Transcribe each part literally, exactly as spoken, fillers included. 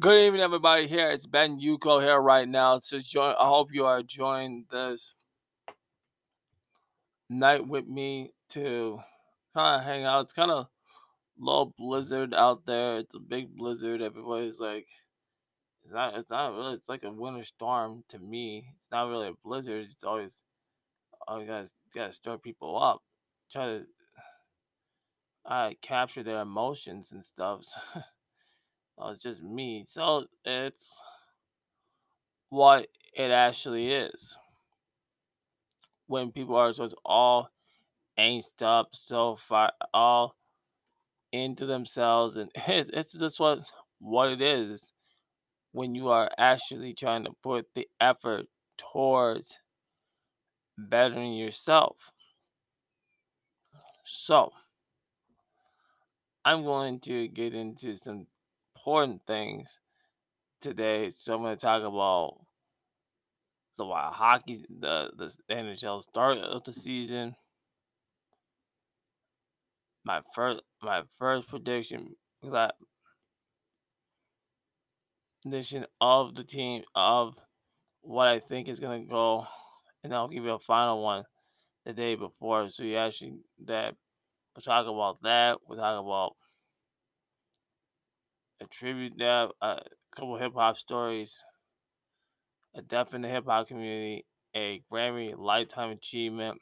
Good evening, everybody. Here it's Ben Yuko here right now. So join. I hope you are enjoying this night with me to kind of hang out. It's kind of low blizzard out there. It's a big blizzard. Everybody's like, it's not. It's not really. It's like a winter storm to me. It's not really a blizzard. It's always, oh, you guys gotta stir people up. Try to, I capture their emotions and stuff. So. Oh, it's just me. So it's what it actually is. When people are just all angst up, so far, all into themselves, and it's, it's just what what it is. When you are actually trying to put the effort towards bettering yourself. So I'm going to get into some important things today. So I'm going to talk about so why hockey, the the N H L start of the season. My first my first prediction, because I prediction of the team of what I think is going to go, and I'll give you a final one the day before. So you actually that we'll talk about that. We'll talk about a tribute that uh, a couple hip hop stories, a death in the hip hop community, a Grammy lifetime achievement,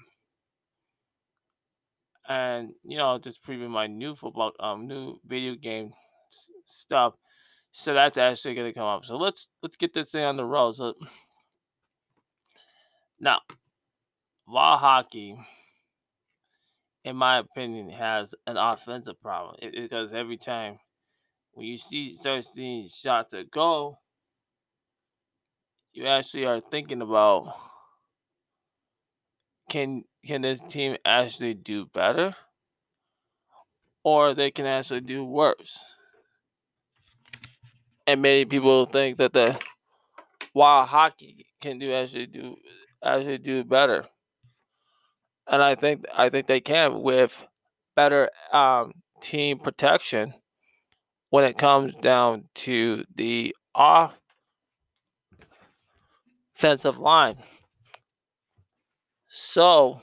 and you know just previewing my new football, um, new video game s- stuff. So that's actually gonna come up. So let's let's get this thing on the road. So now, while hockey, in my opinion, has an offensive problem, it, it does every time. When you see start seeing shots that go, you actually are thinking about can can this team actually do better, or they can actually do worse. And many people think that the wild hockey can do actually do actually do better, and I think I think they can with better um, team protection. When it comes down to the offensive line. So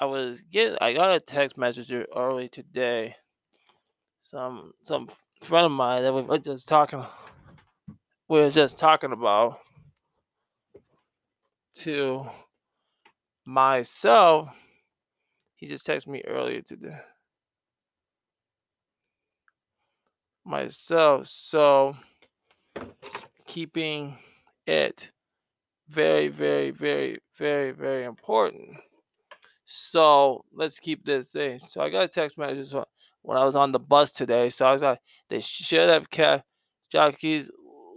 I was getting I got a text message early today. Some some friend of mine that we were just talking we were just talking about to myself. He just texted me earlier today. Myself, so keeping it very, very, very, very, very important. So let's keep this thing. So I got a text message when I was on the bus today. So I was like, they should have kept Jaquez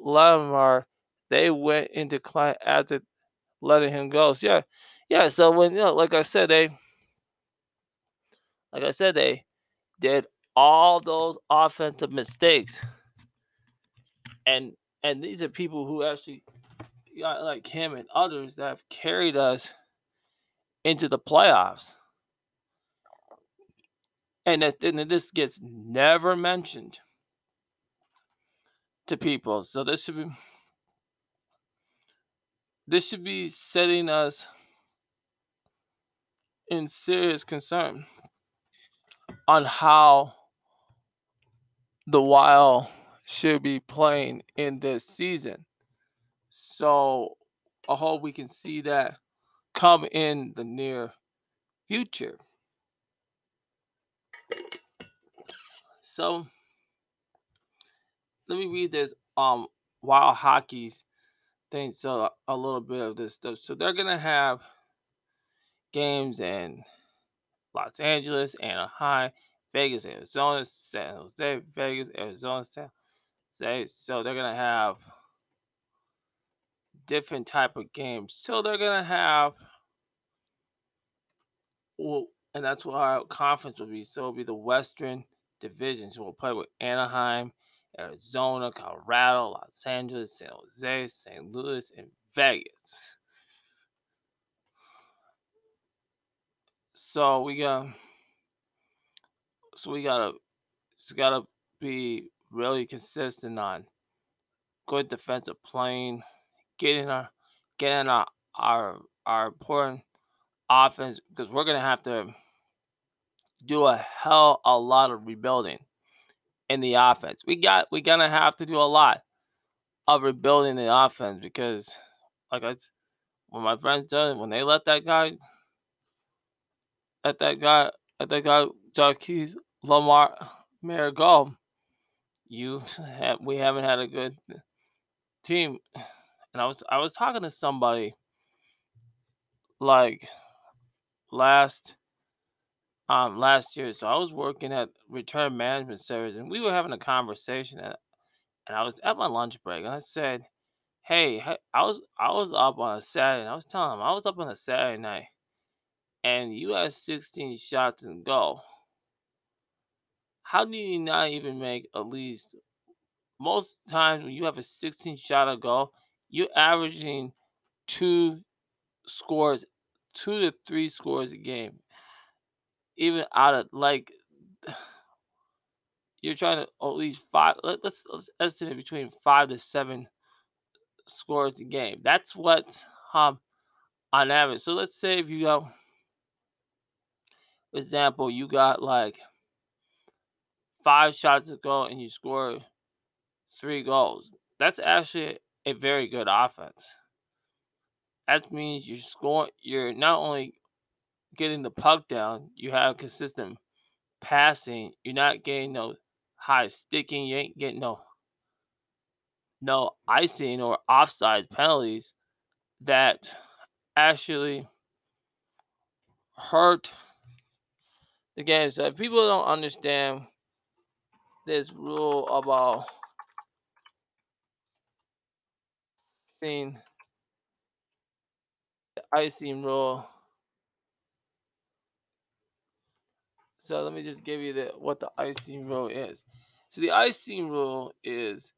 Lamar. They went into decline after letting him go. So yeah, yeah. So when you know, like I said, they, like I said, they did. All those offensive mistakes, and and these are people who actually, like him and others, that have carried us into the playoffs. And that and this gets never mentioned to people. So this should be this should be setting us in serious concern on how the Wild should be playing in this season. So I hope we can see that come in the near future. So let me read this um Wild Hockey's thing, so a little bit of this stuff. So they're gonna have games in Los Angeles, Anaheim, Vegas, Arizona, San Jose, Vegas, Arizona, San Jose. So they're going to have different type of games. So they're going to have, well, and that's what our conference will be. So it'll be the Western Division. So we'll play with Anaheim, Arizona, Colorado, Los Angeles, San Jose, Saint Louis, and Vegas. So we got, so we gotta, it's gotta be really consistent on. Good defensive playing, getting our getting our our, our important offense, because we're gonna have to do a hell a lot of rebuilding in the offense. We got we're gonna have to do a lot of rebuilding the offense, because like I when my friends did, when they let that guy let that guy let that guy Jaquez Lamar Merigal, you have, we haven't had a good team. And I was I was talking to somebody like last um last year. So I was working at return management service, and we were having a conversation, and, and I was at my lunch break, and I said, "Hey, I was I was up on a Saturday." And I was telling him I was up on a Saturday night, and you had sixteen shots and goal. How do you not even make at least most times when you have a sixteen shot a goal, you're averaging two scores, two to three scores a game. Even out of like you're trying to at least five. Let, let's let's estimate between five to seven scores a game. That's what um on average. So let's say if you go, for example, you got like five shots to go and you score three goals. That's actually a very good offense. That means you're scoring, you're not only getting the puck down, you have consistent passing, you're not getting no high sticking, you ain't getting no no icing or offside penalties that actually hurt the game. So if people don't understand this rule about seeing the icing rule. So let me just give you the what the icing rule is. So the icing rule is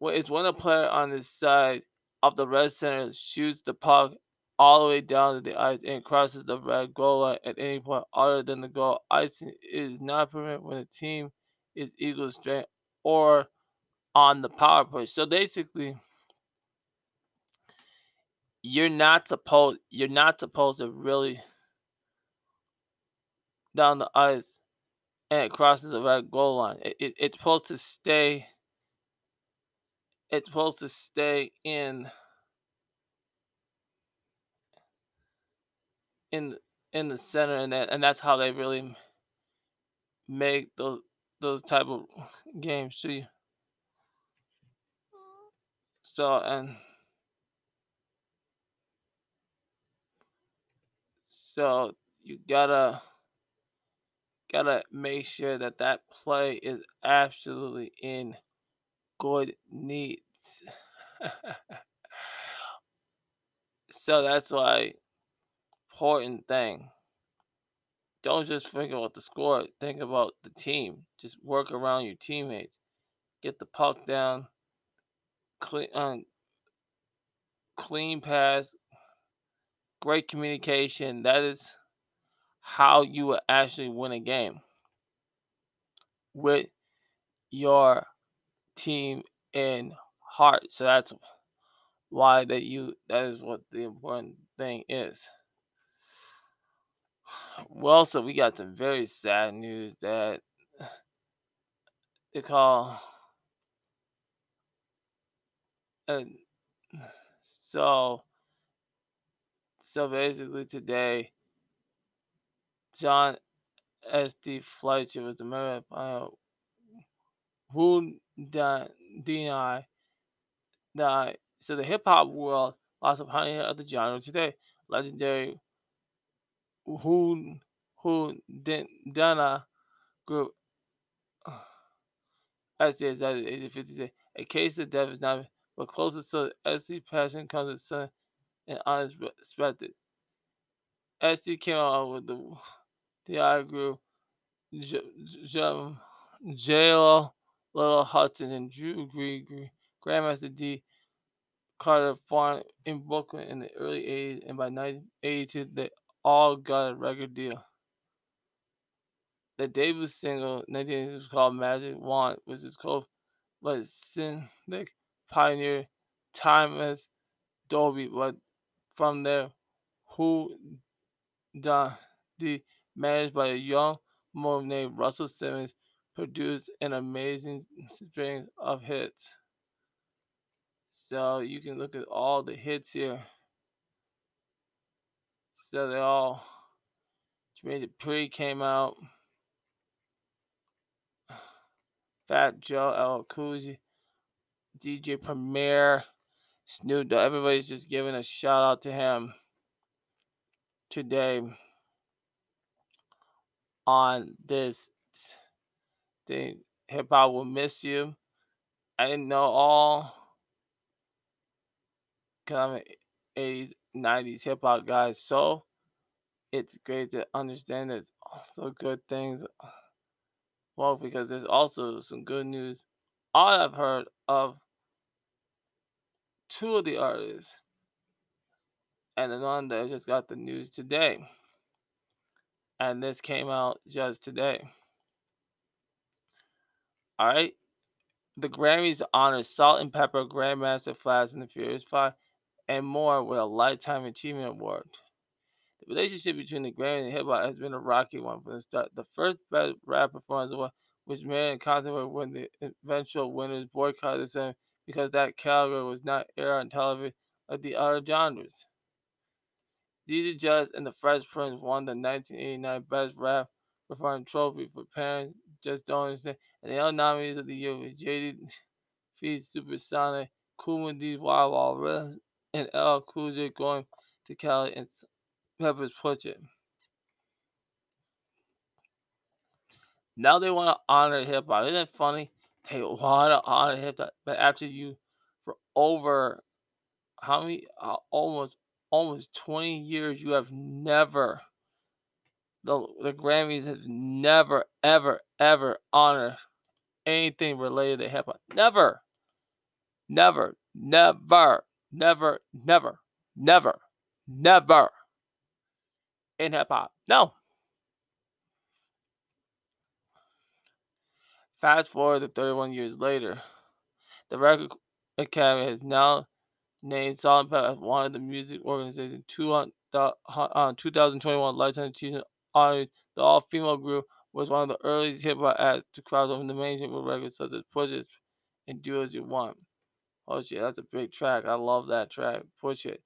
when it's when a player on the side of the red center shoots the puck all the way down to the ice and crosses the red goal line at any point other than the goal. Icing is not permitted when a team is equal strength or on the power play. So basically, you're not supposed you're not supposed to really down the ice and across the red goal line. It, it it's supposed to stay. It's supposed to stay in in in the center, and that and that's how they really make those. Those type of games, see. So and so you gotta gotta make sure that that play is absolutely in good needs. So that's why important thing. Don't just think about the score. Think about the team. Just work around your teammates. Get the puck down. Clean, um, clean pass. Great communication. That is how you will actually win a game with your team in heart. So that's why that you. That is what the important thing is. Well, so we got some very sad news that they call. And so, so basically today, John S. D. Fletcher was the murderer by Wounded. So the hip hop world lost a pioneer of the genre today. Legendary Who who didn't done a group as it is at eighteen fifty-six. A case of death is not, but closest to S D passion comes to son and unexpected. S D came out with the the I group J, J, J L Little Hudson and Drew Green, Grandmaster D Carter Farm in Brooklyn in the early eighties, and by nineteen eighty-two they all got a record deal. The debut single, nineteen eighty, was called Magic Wand, which is co Lessonic pioneered time as Dolby, but from there, who the, the managed by a young mom named Russell Simmons, produced an amazing string of hits. So you can look at all the hits here. So they all, Jermaine Dupri came out, Fat Joe, L L Cool J, D J Premier, Snoop Dogg. Everybody's just giving a shout out to him today on this thing. Hip Hop Will Miss You. I didn't know all, because I'm an eighties, nineties hip hop guy, so it's great to understand there's also good things. Well, because there's also some good news. All I've heard of two of the artists, and the one that just got the news today. And this came out just today. All right. The Grammys honor Salt-N-Pepa, Grandmaster Flash, and the Furious Five, and more with a Lifetime Achievement Award. The relationship between the Grammy and hip hop has been a rocky one from the start. The first Best Rap Performance Award was made in concert when the eventual winners boycotted them because that category was not aired on television like the other genres. These are just, and the Fresh Prince won the nineteen eighty-nine Best Rap Performance Trophy for Parents Just Don't Understand, and the other nominees of the year were J D Feed, Supersonic, Kool Moe, Wild Wild West, and L L Cool J, Going to Cali, and Pepper's Push It. Now they want to honor hip hop. Isn't that funny? They want to honor hip hop, but after you, for over how many, uh, almost almost twenty years, you have never, the the Grammys have never ever ever honored anything related to hip hop. Never, never, never, never, never, never, never. In hip hop. No. Fast forward to thirty-one years later, the Record Academy has now named Salt-N-Pepa as one of the music organizations two thousand twenty-one Lifetime Achievement Honors. The all-female group was one of the earliest hip hop acts to cross over the mainstream with records such as Push It and Do As You Want. Oh shit, that's a big track. I love that track. Push It.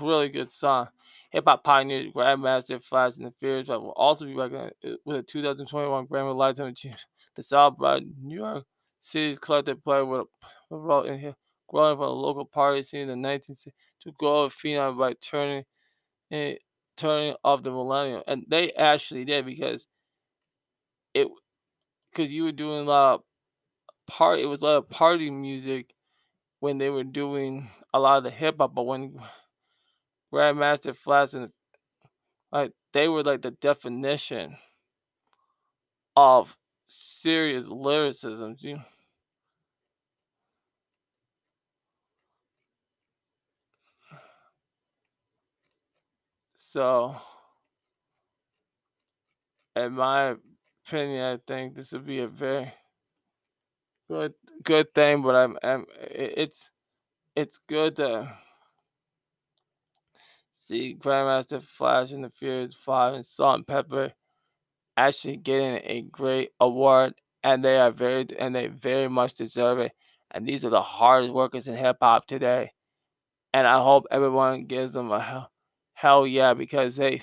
Really good song. Hip-hop pioneers Grandmaster Flash and the Furious Five will also be recognized with a two thousand twenty-one Grammy Lifetime Achievement. The South Bride, New York City's collective play with a role in hip, growing from a local party scene in the nineteen sixties to grow a phenom by turning in, turning of the millennium. And they actually did, because it because you were doing a lot of party. It was a lot of party music when they were doing a lot of the hip-hop, but when Grandmaster Flash, and like they were like the definition of serious lyricism. You know? So, in my opinion, I think this would be a very good good thing. But I'm, I'm it's it's good to see Grandmaster Flash and the Furious Five and Salt-N-Pepa actually getting a great award, and they are very and they very much deserve it. And these are the hardest workers in hip hop today, and I hope everyone gives them a hell, hell yeah, because they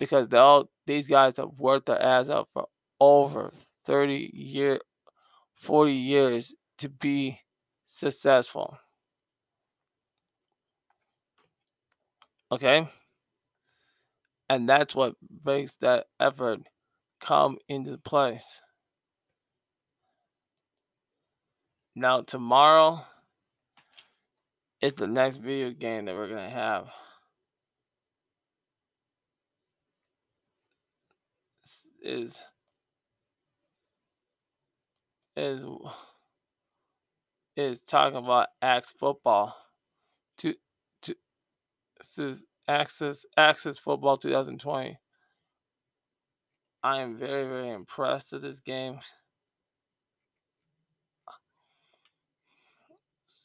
because they all these guys have worked their ass out for over thirty year, forty years to be successful. Okay, and that's what makes that effort come into place. Now tomorrow is the next video game that we're gonna have. Is is is talking about Axe Football. To This is Access Access Football twenty twenty. I am very, very impressed with this game.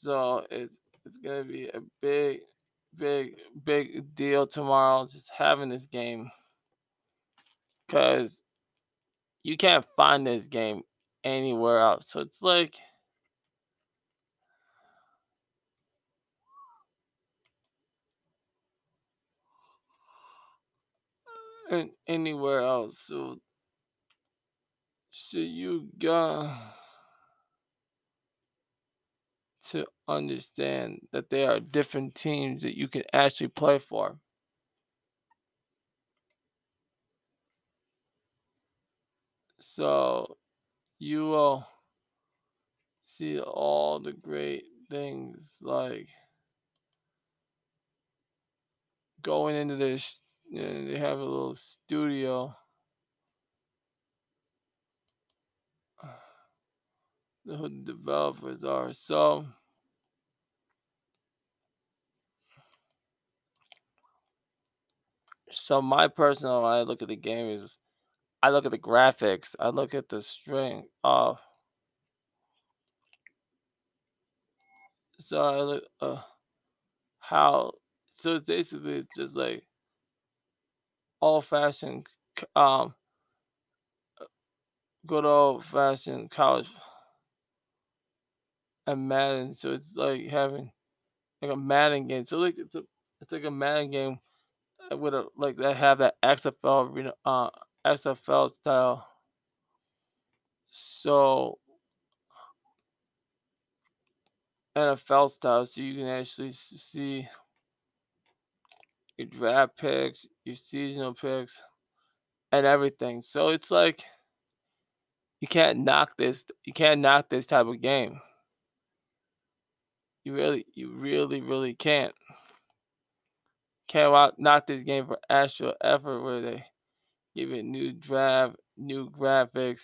So it's it's gonna be a big, big, big deal tomorrow. Just having this game, cause you can't find this game anywhere else. So it's like, and anywhere else. So, so you got to understand that there are different teams that you can actually play for. So you will see all the great things, like going into this. And they have a little studio. Who the developers are. So So my personal, when I look at the game, is I look at the graphics, I look at the string of so I look uh, how so basically it's just like old-fashioned, um, good old-fashioned college and Madden. So it's like having like a Madden game. So like it's a, it's like a Madden game with a like that have that X F L, you know, uh, X F L style. So N F L style. So you can actually see your draft picks, your seasonal picks, and everything. So it's like you can't knock this. You can't knock this type of game. You really, you really, really can't. Can't knock this game for actual effort, where they give it new draft, new graphics,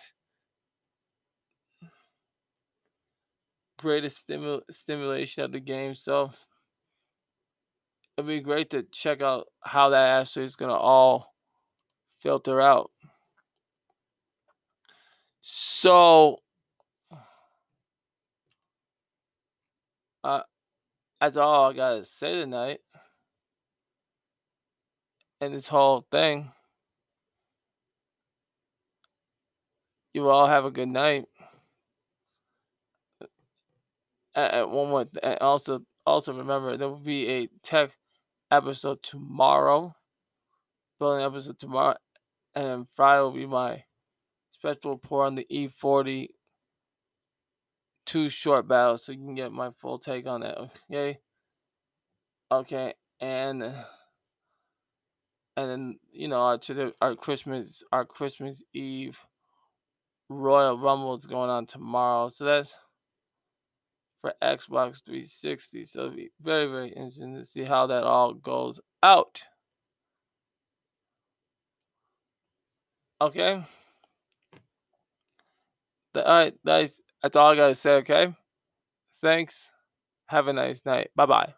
greater stimul stimulation of the game. So it'd be great to check out how that actually is gonna all filter out. So, uh, that's all I gotta say tonight, and this whole thing. You all have a good night. And one more, and also, also remember there will be a tech episode tomorrow, building episode tomorrow, and then Friday will be my special report on the E forty two short battles, so you can get my full take on that. Okay, okay, and and then you know our our Christmas our Christmas Eve Royal Rumble is going on tomorrow, so that's for Xbox three sixty. So it'll be very, very interesting to see how that all goes out. Okay. All right, that's, that's all I gotta say, okay? Thanks. Have a nice night. Bye-bye.